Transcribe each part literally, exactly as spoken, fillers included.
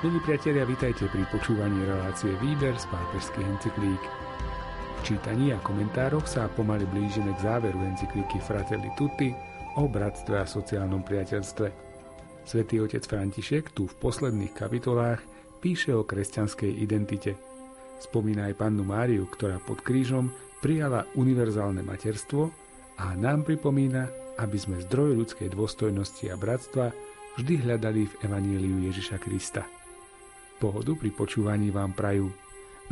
Milí priatelia, vitajte pri počúvaní relácie Výber z pápežských encyklík. V čítaní a komentároch sa pomaly blížime k záveru encyklíky Fratelli tutti o bratstve a sociálnom priateľstve. Svätý otec František tu v posledných kapitolách píše o kresťanskej identite. Spomína aj pannu Máriu, ktorá pod krížom prijala univerzálne materstvo a nám pripomína, aby sme zdroj ľudskej dôstojnosti a bratstva vždy hľadali v evanjeliu Ježiša Krista. Pohodu pri počúvaní vám prajú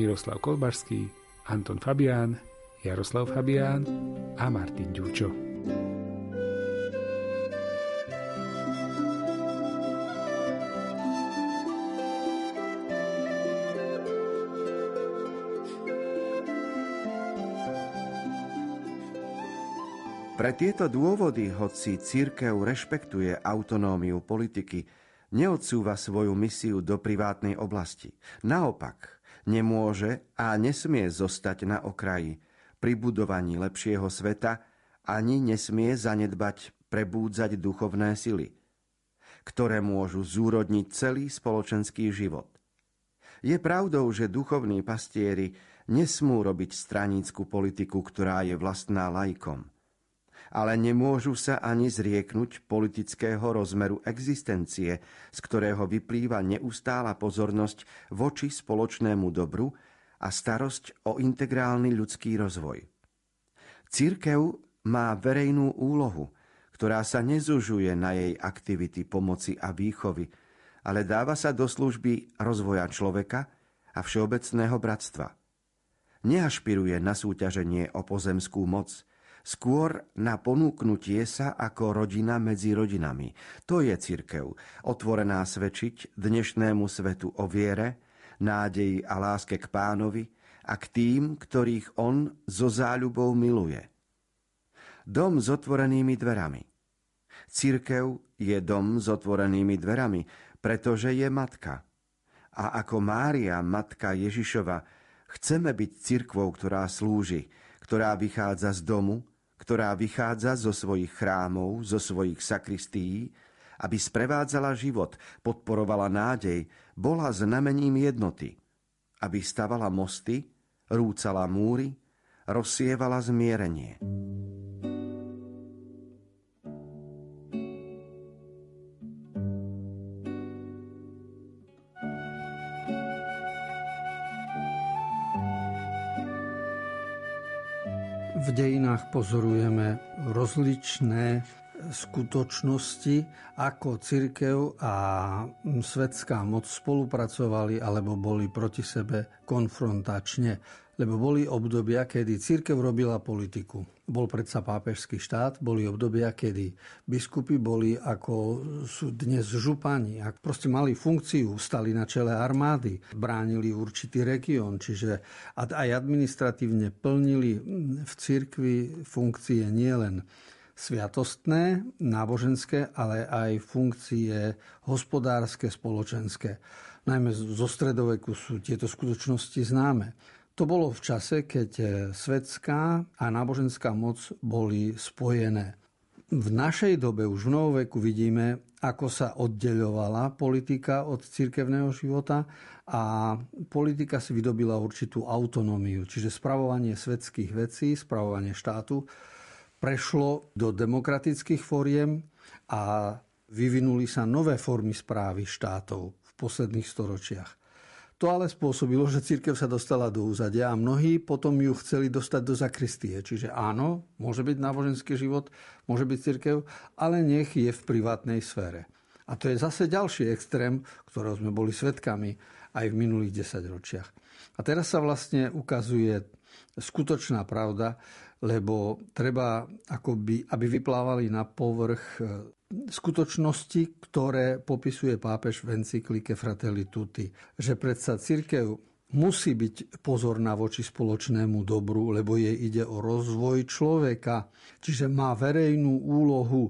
Miroslav Kolbaský, Anton Fabián, Jaroslav Fabián a Martin Ďúčo. Pre tieto dôvody, hoci cirkev rešpektuje autonómiu politiky, neodsúva svoju misiu do privátnej oblasti. Naopak, nemôže a nesmie zostať na okraji pri budovaní lepšieho sveta, ani nesmie zanedbať prebúdzať duchovné sily, ktoré môžu zúrodniť celý spoločenský život. Je pravdou, že duchovní pastieri nesmú robiť stranícku politiku, ktorá je vlastná laikom, ale nemôžu sa ani zrieknúť politického rozmeru existencie, z ktorého vyplýva neustála pozornosť voči spoločnému dobru a starosť o integrálny ľudský rozvoj. Cirkev má verejnú úlohu, ktorá sa nezužuje na jej aktivity pomoci a výchovy, ale dáva sa do služby rozvoja človeka a všeobecného bratstva. Neašpiruje na súťaženie o pozemskú moc, skôr na ponúknutie sa ako rodina medzi rodinami. To je cirkev, otvorená svedčiť dnešnému svetu o viere, nádeji a láske k Pánovi a k tým, ktorých on so záľubou miluje. Dom s otvorenými dverami. Cirkev je dom s otvorenými dverami, pretože je matka. A ako Mária, matka Ježišova, chceme byť cirkvou, ktorá slúži, ktorá vychádza z domu, ktorá vychádza zo svojich chrámov, zo svojich sakristií, aby sprevádzala život, podporovala nádej, bola znamením jednoty, aby stavala mosty, rúcala múry, rozsievala zmierenie. V dejinách pozorujeme rozličné skutočnosti, ako cirkev a svetská moc spolupracovali alebo boli proti sebe konfrontačne. Lebo boli obdobia, kedy cirkev robila politiku. Bol predsa pápežský štát, boli obdobia, kedy biskupy boli ako sú dnes župani. Ak proste mali funkciu, stali na čele armády, bránili určitý región, čiže aj administratívne plnili v cirkvi funkcie nielen sviatostné, náboženské, ale aj funkcie hospodárske, spoločenské. Najmä zo stredoveku sú tieto skutočnosti známe. To bolo v čase, keď svetská a náboženská moc boli spojené. V našej dobe, už v novoveku, vidíme, ako sa oddeľovala politika od cirkevného života a politika si vydobila určitú autonómiu, čiže spravovanie svetských vecí, spravovanie štátu prešlo do demokratických foriem a vyvinuli sa nové formy správy štátov v posledných storočiach. To ale spôsobilo, že cirkev sa dostala do úzadia a mnohí potom ju chceli dostať do zakristie. Čiže áno, môže byť náboženský život, môže byť cirkev, ale nech je v privátnej sfére. A to je zase ďalší extrém, ktorého sme boli svedkami aj v minulých desaťročiach. A teraz sa vlastne ukazuje skutočná pravda, lebo treba, akoby, aby vyplávali na povrch skutočnosti, ktoré popisuje pápež v encyklike Fratelli Tutti. Že predsa cirkev musí byť pozorná voči spoločnému dobru, lebo jej ide o rozvoj človeka, čiže má verejnú úlohu.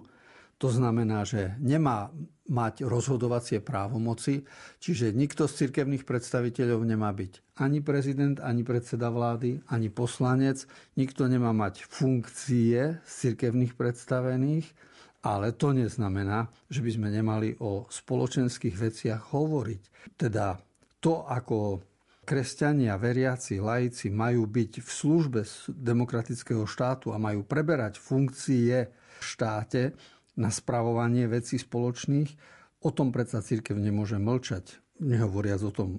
To znamená, že nemá mať rozhodovacie právomoci, čiže nikto z cirkevných predstaviteľov nemá byť ani prezident, ani predseda vlády, ani poslanec. Nikto nemá mať funkcie z cirkevných predstavených Ale to neznamená, že by sme nemali o spoločenských veciach hovoriť. Teda to, ako kresťania, veriaci, laici majú byť v službe demokratického štátu a majú preberať funkcie v štáte na spravovanie vecí spoločných, o tom predsa cirkev nemôže mlčať. Nehovoriac o tom,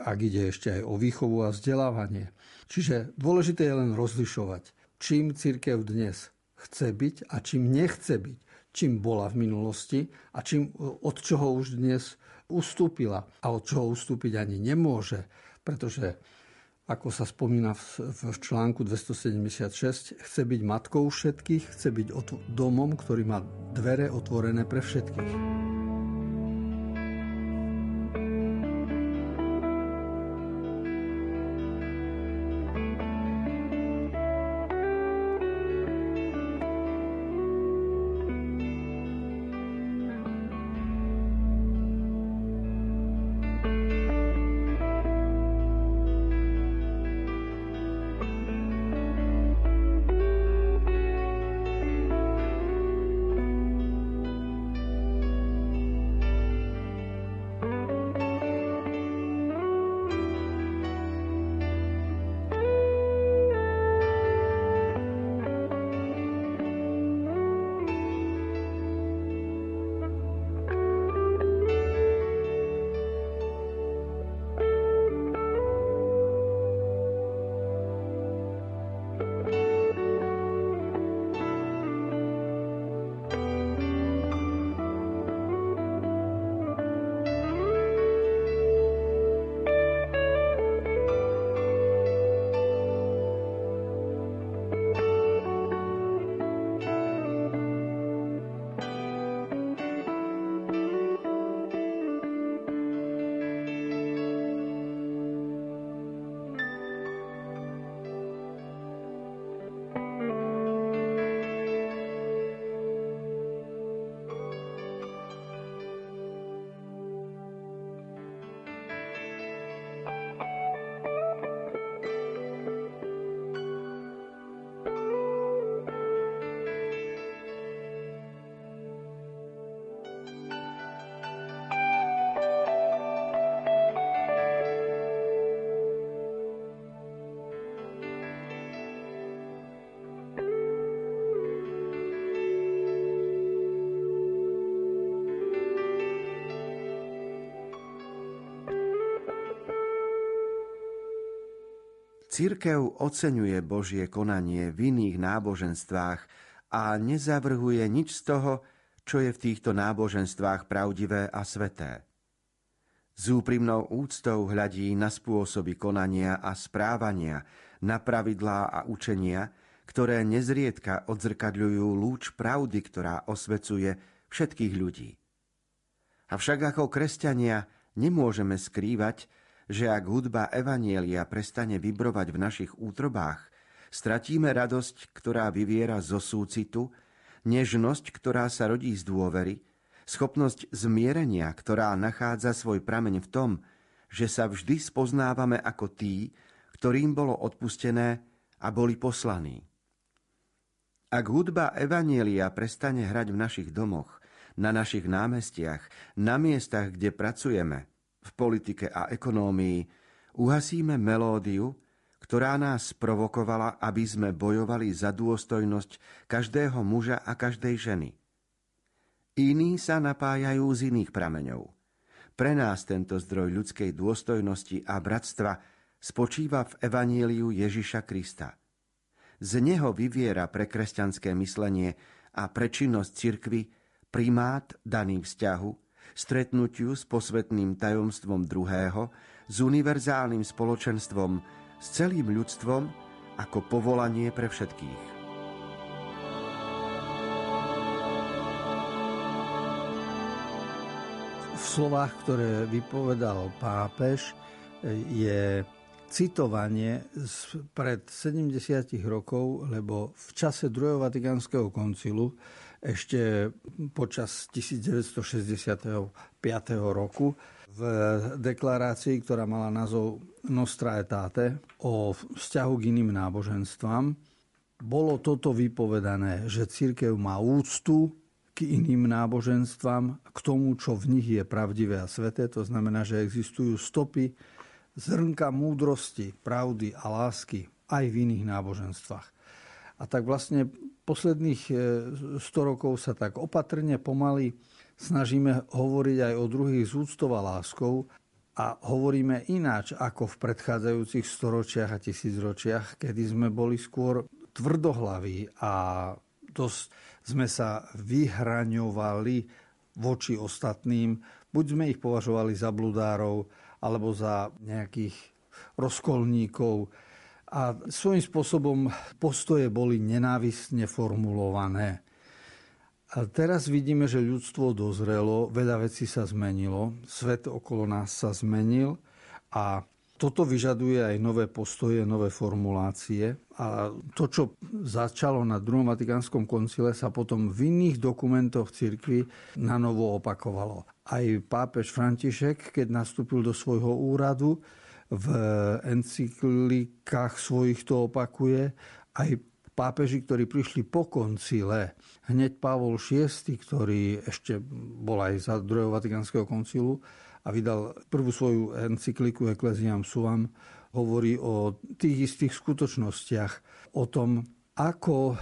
ak ide ešte aj o výchovu a vzdelávanie. Čiže dôležité je len rozlišovať, čím cirkev dnes chce byť a čím nechce byť, čím bola v minulosti a čím, od čoho už dnes ustúpila a od čoho ustúpiť ani nemôže. Pretože, ako sa spomína v článku dvestosedemdesiatšesť, chce byť matkou všetkých, chce byť domom, ktorý má dvere otvorené pre všetkých. Cirkev oceňuje Božie konanie v iných náboženstvách a nezavrhuje nič z toho, čo je v týchto náboženstvách pravdivé a sveté. S úprimnou úctou hľadí na spôsoby konania a správania, na pravidlá a učenia, ktoré nezriedka odzrkadľujú lúč pravdy, ktorá osvecuje všetkých ľudí. Avšak ako kresťania nemôžeme skrývať, že ak hudba evanjelia prestane vibrovať v našich útrobách, stratíme radosť, ktorá vyviera zo súcitu, nežnosť, ktorá sa rodí z dôvery, schopnosť zmierenia, ktorá nachádza svoj prameň v tom, že sa vždy spoznávame ako tí, ktorým bolo odpustené a boli poslaní. Ak hudba evanjelia prestane hrať v našich domoch, na našich námestiach, na miestach, kde pracujeme, v politike a ekonómii, uhasíme melódiu, ktorá nás provokovala, aby sme bojovali za dôstojnosť každého muža a každej ženy. Iní sa napájajú z iných prameňov. Pre nás tento zdroj ľudskej dôstojnosti a bratstva spočíva v evanjeliu Ježiša Krista. Z neho vyviera pre kresťanské myslenie a pre činnosť cirkvi primát daný vzťahu, stretnutiu s posvetným tajomstvom druhého, s univerzálnym spoločenstvom, s celým ľudstvom ako povolanie pre všetkých. V slovách, ktoré vypovedal pápež, je citovanie z pred sedemdesiatich rokov, lebo v čase druhého Vatikánskeho koncilu, ešte počas tisícdeväťstošesťdesiatpäť roku, v deklarácii, ktorá mala názov Nostra Aetate, o vzťahu k iným náboženstvám, bolo toto vypovedané, že cirkev má úctu k k iným náboženstvám, k tomu, čo v nich je pravdivé a sveté. To znamená, že existujú stopy, zrnka múdrosti, pravdy a lásky aj v iných náboženstvách. A tak vlastne posledných sto rokov sa tak opatrne, pomaly snažíme hovoriť aj o druhých z úctou a láskou a hovoríme ináč ako v predchádzajúcich storočiach a tisícročiach, kedy sme boli skôr tvrdohlaví a dosť sme sa vyhraňovali voči ostatným. Buď sme ich považovali za bludárov, alebo za nejakých rozkolníkov. A svojím spôsobom postoje boli nenávistne formulované. A teraz vidíme, že ľudstvo dozrelo, veľa vecí sa zmenilo, svet okolo nás sa zmenil a toto vyžaduje aj nové postoje, nové formulácie. A to, čo začalo na druhom Vatikánskom koncile, sa potom v iných dokumentoch cirkvi na novo opakovalo. Aj pápež František, keď nastúpil do svojho úradu, v encyklikách svojich to opakuje, aj pápeži, ktorí prišli po koncile, hneď Pavol šiesty, ktorý ešte bol aj za druhého Vatikánskeho koncilu a vydal prvú svoju encykliku Ecclesiam Suam, hovorí o tých istých skutočnostiach, o tom, ako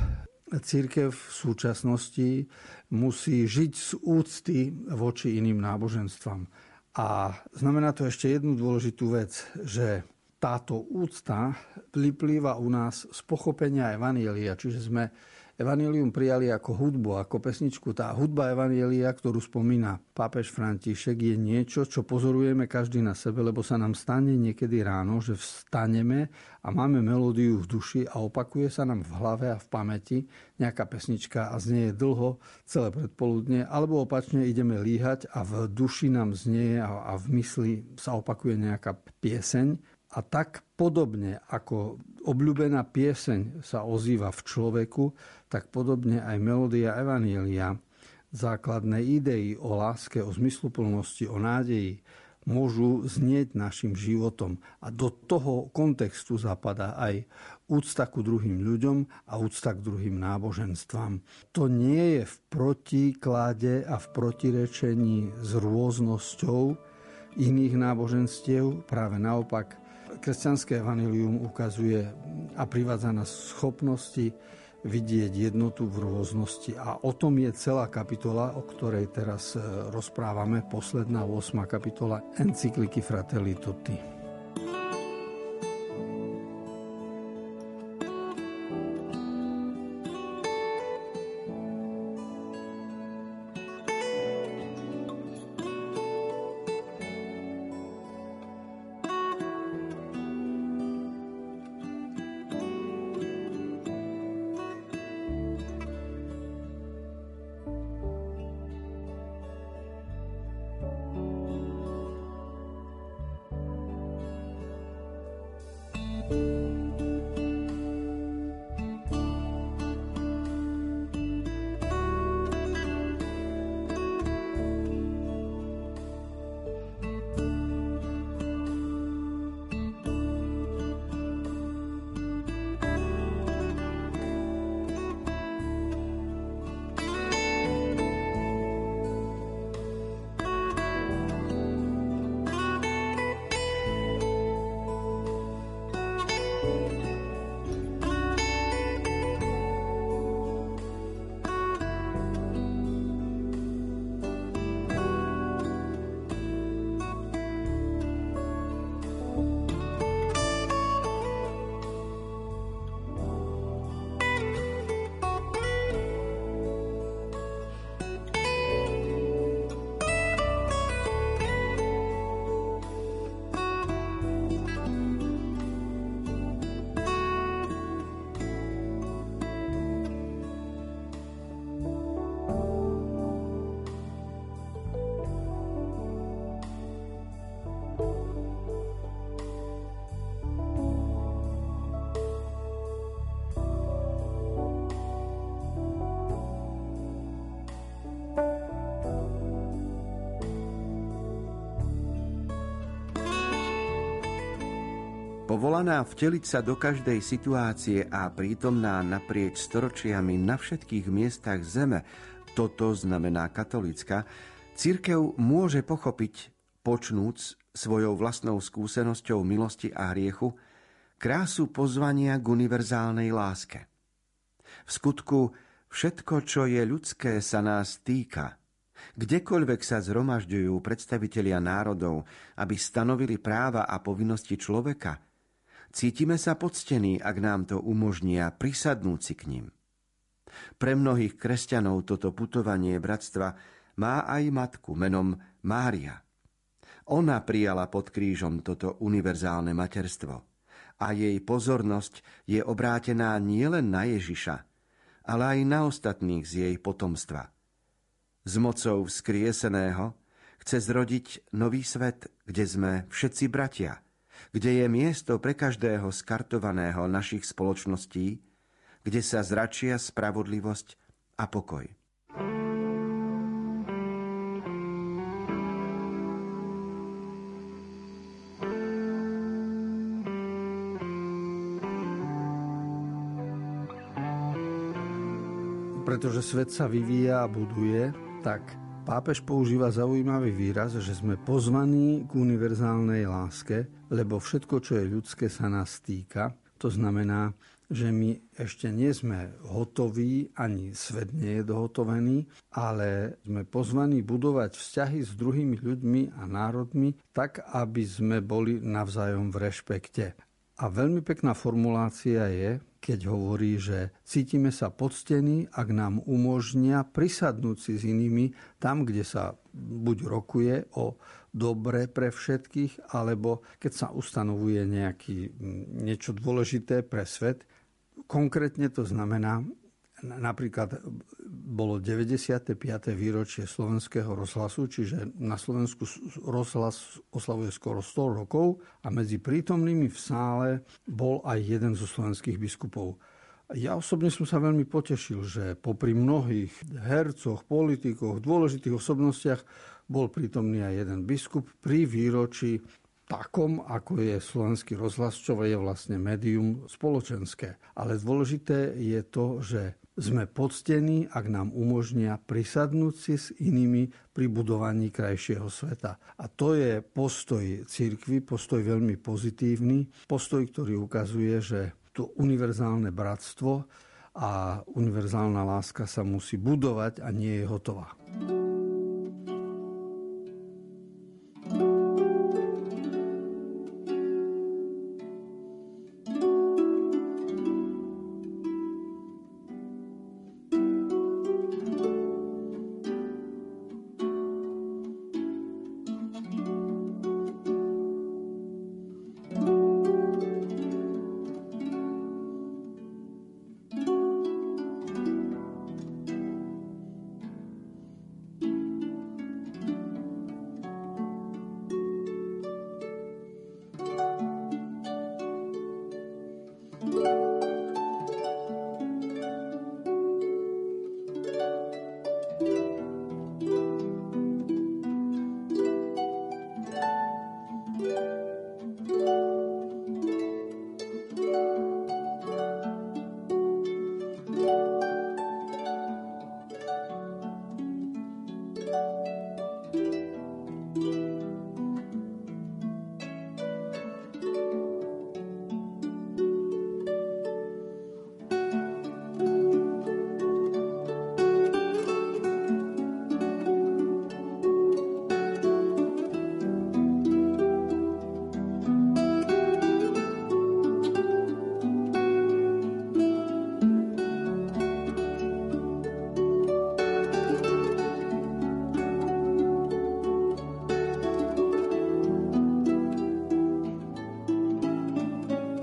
cirkev v súčasnosti musí žiť z úcty voči iným náboženstvám. A znamená to ešte jednu dôležitú vec, že táto úcta vyplýva u nás z pochopenia evanjelia. Čiže sme evanjelium prijali ako hudbu, ako pesničku. Tá hudba evanjelia, ktorú spomína pápež František, je niečo, čo pozorujeme každý na sebe, lebo sa nám stane niekedy ráno, že vstaneme a máme melódiu v duši a opakuje sa nám v hlave a v pamäti nejaká pesnička a znieje dlho, celé predpoludne, alebo opačne ideme líhať a v duši nám znieje a v mysli sa opakuje nejaká pieseň. A tak podobne, ako obľúbená pieseň sa ozýva v človeku, tak podobne aj melódia evanjelia, základné idei o láske, o zmysluplnosti, o nádeji, môžu znieť našim životom. A do toho kontextu zapadá aj úcta ku druhým ľuďom a úcta k druhým náboženstvám. To nie je v protiklade a v protirečení s rôznosťou iných náboženstiev, práve naopak. Kresťanské evanjelium ukazuje a privádza nás schopnosti vidieť jednotu v rôznosti. A o tom je celá kapitola, o ktorej teraz rozprávame, posledná ôsma kapitola encykliky Fratelli tutti. Povolaná vteliť sa do každej situácie a prítomná naprieč storočiami na všetkých miestach zeme, toto znamená katolícka, cirkev môže pochopiť, počnúc svojou vlastnou skúsenosťou milosti a hriechu, krásu pozvania k univerzálnej láske. V skutku, všetko, čo je ľudské, sa nás týka. Kdekoľvek sa zhromažďujú predstavitelia národov, aby stanovili práva a povinnosti človeka, cítime sa poctení, ak nám to umožnia, prisadnúť si k ním. Pre mnohých kresťanov toto putovanie bratstva má aj matku menom Mária. Ona prijala pod krížom toto univerzálne materstvo a jej pozornosť je obrátená nielen na Ježiša, ale aj na ostatných z jej potomstva. S mocou vzkrieseného chce zrodiť nový svet, kde sme všetci bratia, kde je miesto pre každého skartovaného našich spoločností, kde sa zračia spravodlivosť a pokoj. Pretože svet sa vyvíja a buduje, tak pápež používa zaujímavý výraz, že sme pozvaní k univerzálnej láske, lebo všetko, čo je ľudské, sa nás týka. To znamená, že my ešte nie sme hotoví, ani svet nie je dohotovený, ale sme pozvaní budovať vzťahy s druhými ľuďmi a národmi tak, aby sme boli navzájom v rešpekte. A veľmi pekná formulácia je, keď hovorí, že cítime sa poctení, ak nám umožnia prisadnúť si s inými tam, kde sa buď rokuje o dobre pre všetkých, alebo keď sa ustanovuje nejaký, niečo dôležité pre svet. Konkrétne to znamená, napríklad bolo deväťdesiate piate výročie Slovenského rozhlasu, čiže na Slovensku rozhlas oslavuje skoro sto rokov a medzi prítomnými v sále bol aj jeden zo slovenských biskupov. Ja osobne som sa veľmi potešil, že popri mnohých hercoch, politikoch, dôležitých osobnostiach bol prítomný aj jeden biskup pri výročí takom, ako je Slovenský rozhlas, čo je vlastne médium spoločenské. Ale dôležité je to, že sme poctení, ak nám umožnia prisadnúť si s inými pri budovaní krajšieho sveta. A to je postoj cirkvi, postoj veľmi pozitívny, postoj, ktorý ukazuje, že to univerzálne bratstvo a univerzálna láska sa musí budovať a nie je hotová.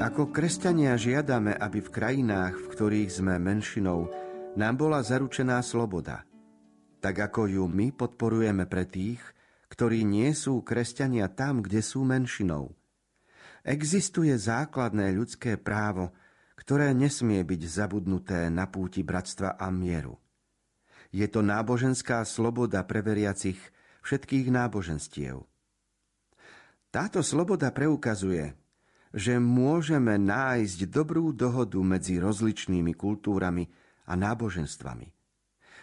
Ako kresťania žiadame, aby v krajinách, v ktorých sme menšinou, nám bola zaručená sloboda, tak ako ju my podporujeme pre tých, ktorí nie sú kresťania tam, kde sú menšinou. Existuje základné ľudské právo, ktoré nesmie byť zabudnuté na púti bratstva a mieru. Je to náboženská sloboda pre veriacich všetkých náboženstiev. Táto sloboda preukazuje, že môžeme nájsť dobrú dohodu medzi rozličnými kultúrami a náboženstvami.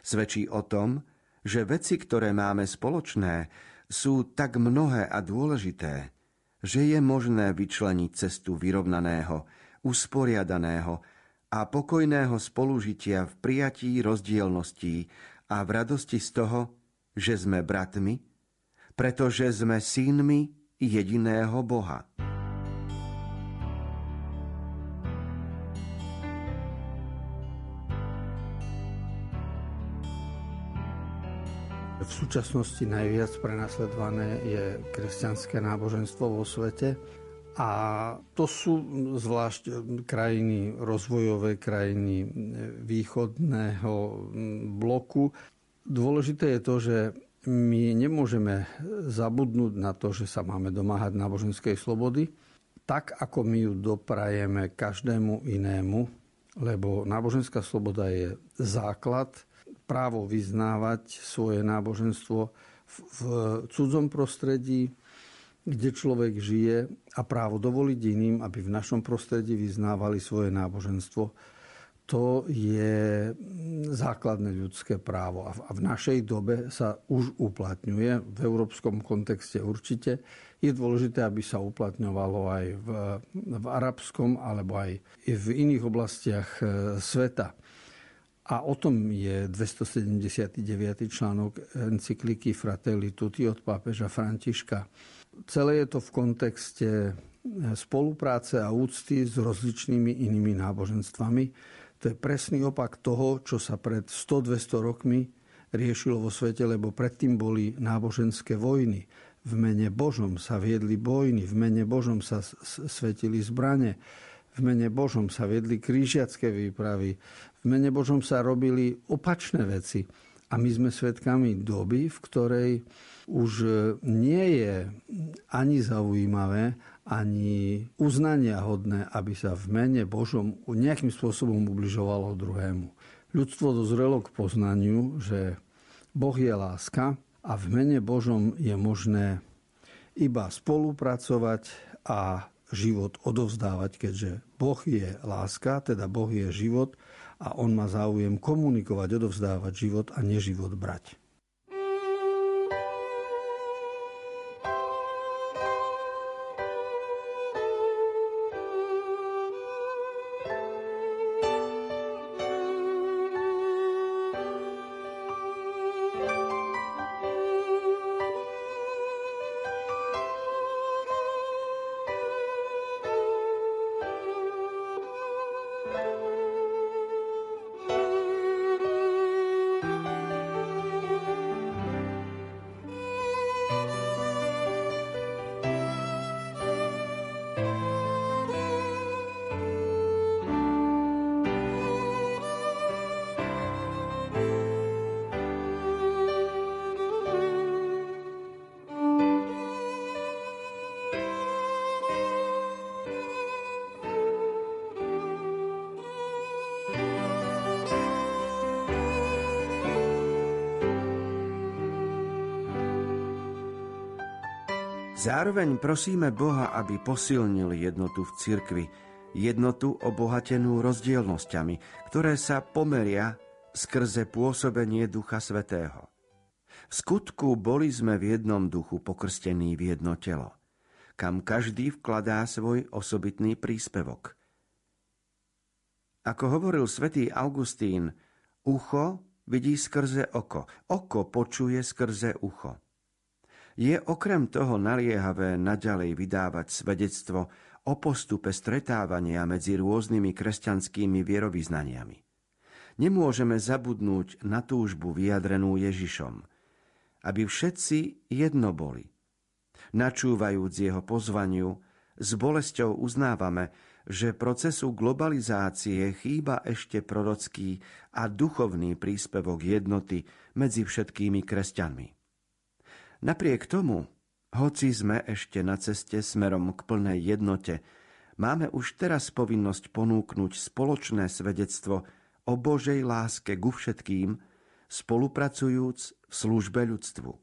svedčí o tom, že veci, ktoré máme spoločné, sú tak mnohé a dôležité, že je možné vyčleniť cestu vyrovnaného, usporiadaného a pokojného spolužitia v prijatí rozdielností a v radosti z toho, že sme bratmi, pretože sme synmi jediného Boha. V súčasnosti najviac prenasledované je kresťanské náboženstvo vo svete a to sú zvlášť krajiny rozvojové, krajiny východného bloku. Dôležité je to, že my nemôžeme zabudnúť na to, že sa máme domáhať náboženskej slobody, tak ako my ju doprajeme každému inému, lebo náboženská sloboda je základ, právo vyznávať svoje náboženstvo v, v cudzom prostredí, kde človek žije, a právo dovoliť iným, aby v našom prostredí vyznávali svoje náboženstvo. To je základné ľudské právo a v našej dobe sa už uplatňuje, v európskom kontexte určite. Je dôležité, aby sa uplatňovalo aj v, v arabskom alebo aj v iných oblastiach sveta. A o tom je dvestosedemdesiaty deviaty článok encykliky Fratelli tutti od pápeža Františka. Celé je to v kontexte spolupráce a úcty s rozličnými inými náboženstvami. To je presný opak toho, čo sa pred sto až dvesto rokmi riešilo vo svete, lebo predtým boli náboženské vojny. V mene Božom sa viedli bojny, v mene Božom sa svetili zbrane, v mene Božom sa viedli krížiacké výpravy, v mene Božom sa robili opačné veci. A my sme svedkami doby, v ktorej už nie je ani zaujímavé, ani uznania hodné, aby sa v mene Božom nejakým spôsobom ubližovalo druhému. Ľudstvo dozrelo k poznaniu, že Boh je láska a v mene Božom je možné iba spolupracovať a život odovzdávať, keďže Boh je láska, teda Boh je život a on má záujem komunikovať, odovzdávať život a neživot brať. Zároveň prosíme Boha, aby posilnil jednotu v cirkvi, jednotu obohatenú rozdielnosťami, ktoré sa pomeria skrze pôsobenie Ducha Svätého. V skutku boli sme v jednom duchu pokrstení v jedno telo, kam každý vkladá svoj osobitný príspevok. Ako hovoril svätý Augustín, ucho vidí skrze oko, oko počuje skrze ucho. Je okrem toho naliehavé naďalej vydávať svedectvo o postupe stretávania medzi rôznymi kresťanskými vierovyznaniami. Nemôžeme zabudnúť na túžbu vyjadrenú Ježišom, aby všetci jedno boli. Načúvajúc jeho pozvaniu, s bolesťou uznávame, že procesu globalizácie chýba ešte prorocký a duchovný príspevok jednoty medzi všetkými kresťanmi. Napriek tomu, hoci sme ešte na ceste smerom k plnej jednote, máme už teraz povinnosť ponúknuť spoločné svedectvo o Božej láske ku všetkým, spolupracujúc v službe ľudstvu.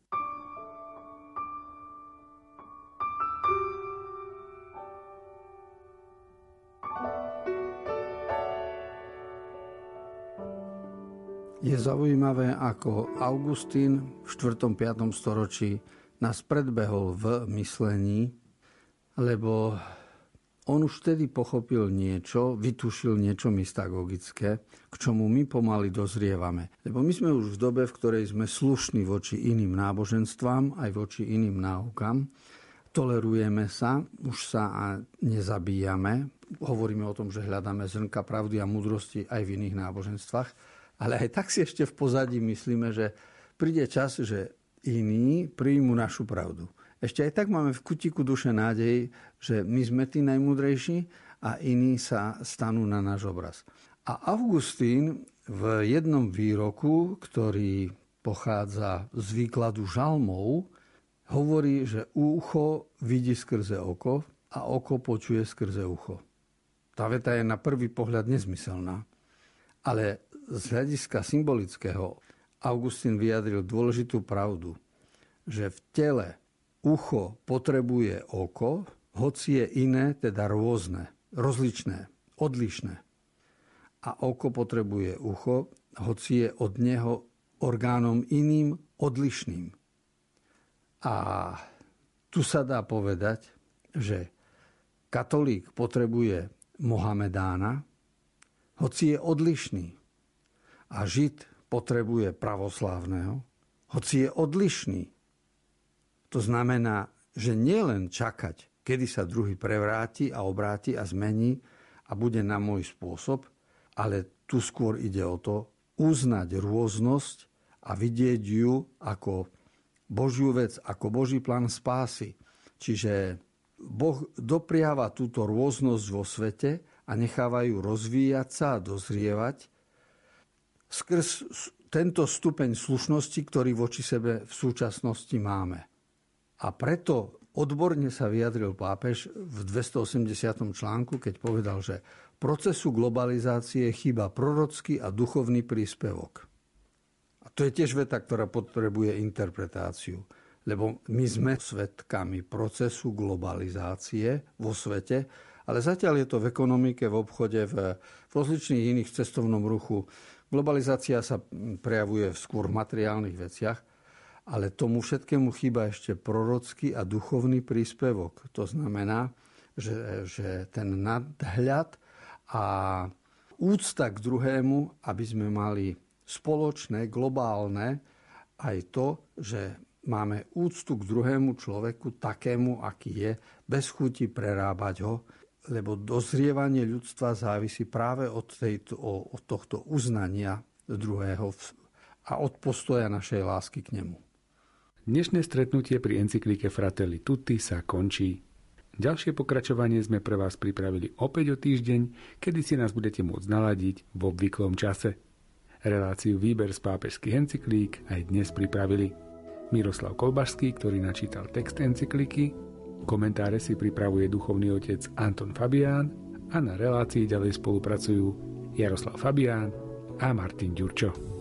Je zaujímavé, ako Augustín v štvrtom piatom storočí nás predbehol v myslení, lebo on už vtedy pochopil niečo, vytušil niečo mystagogické, k čomu my pomaly dozrievame. Lebo my sme už v dobe, v ktorej sme slušní voči iným náboženstvám, aj voči iným náukám. Tolerujeme sa, už sa a nezabíjame. Hovoríme o tom, že hľadáme zrnka pravdy a múdrosti aj v iných náboženstvách. Ale aj tak si ešte v pozadí myslíme, že príde čas, že iní príjmu našu pravdu. Ešte aj tak máme v kutiku duše nádej, že my sme tí najmúdrejší a iní sa stanú na náš obraz. A Augustín v jednom výroku, ktorý pochádza z výkladu žalmov, hovorí, že ucho vidí skrze oko a oko počuje skrze ucho. Tá veta je na prvý pohľad nezmyselná, ale z hľadiska symbolického Augustín vyjadril dôležitú pravdu, že v tele ucho potrebuje oko, hoci je iné, teda rôzne, rozličné, odlišné. A oko potrebuje ucho, hoci je od neho orgánom iným, odlišným. A tu sa dá povedať, že katolík potrebuje Mohamedána, hoci je odlišný. A Žid potrebuje pravoslávneho, hoci je odlišný. To znamená, že nielen čakať, kedy sa druhý prevráti a obráti a zmení a bude na môj spôsob, ale tu skôr ide o to uznať rôznosť a vidieť ju ako Božiu vec, ako Boží plán spásy. Čiže Boh dopriava túto rôznosť vo svete a necháva ju rozvíjať sa a dozrievať skrz tento stupeň slušnosti, ktorý voči sebe v súčasnosti máme. A preto odborne sa vyjadril pápež v dvestoosemdesiatom článku, keď povedal, že procesu globalizácie chýba prorocký a duchovný príspevok. A to je tiež veta, ktorá potrebuje interpretáciu, lebo my sme svedkami procesu globalizácie vo svete, ale zatiaľ je to v ekonomike, v obchode, v rozličných iných cestovnom ruchu. Globalizácia sa prejavuje skôr v materiálnych veciach, ale tomu všetkému chýba ešte prorocký a duchovný príspevok. To znamená, že, že ten nadhľad a úcta k druhému, aby sme mali spoločné, globálne, aj to, že máme úctu k druhému človeku, takému, aký je, bez chuti prerábať ho, lebo dozrievanie ľudstva závisí práve od, tejto, od tohto uznania druhého a od postoja našej lásky k nemu. Dnešné stretnutie pri encyklike Fratelli tutti sa končí. Ďalšie pokračovanie sme pre vás pripravili opäť o týždeň, kedy si nás budete môcť naladiť v obvyklom čase. Reláciu Výber z pápežských encyklík aj dnes pripravili Miroslav Kolbaský, ktorý načítal text encyklíky, komentáre si pripravuje duchovný otec Anton Fabián a na relácii ďalej spolupracujú Jaroslav Fabián a Martin Ďúčo.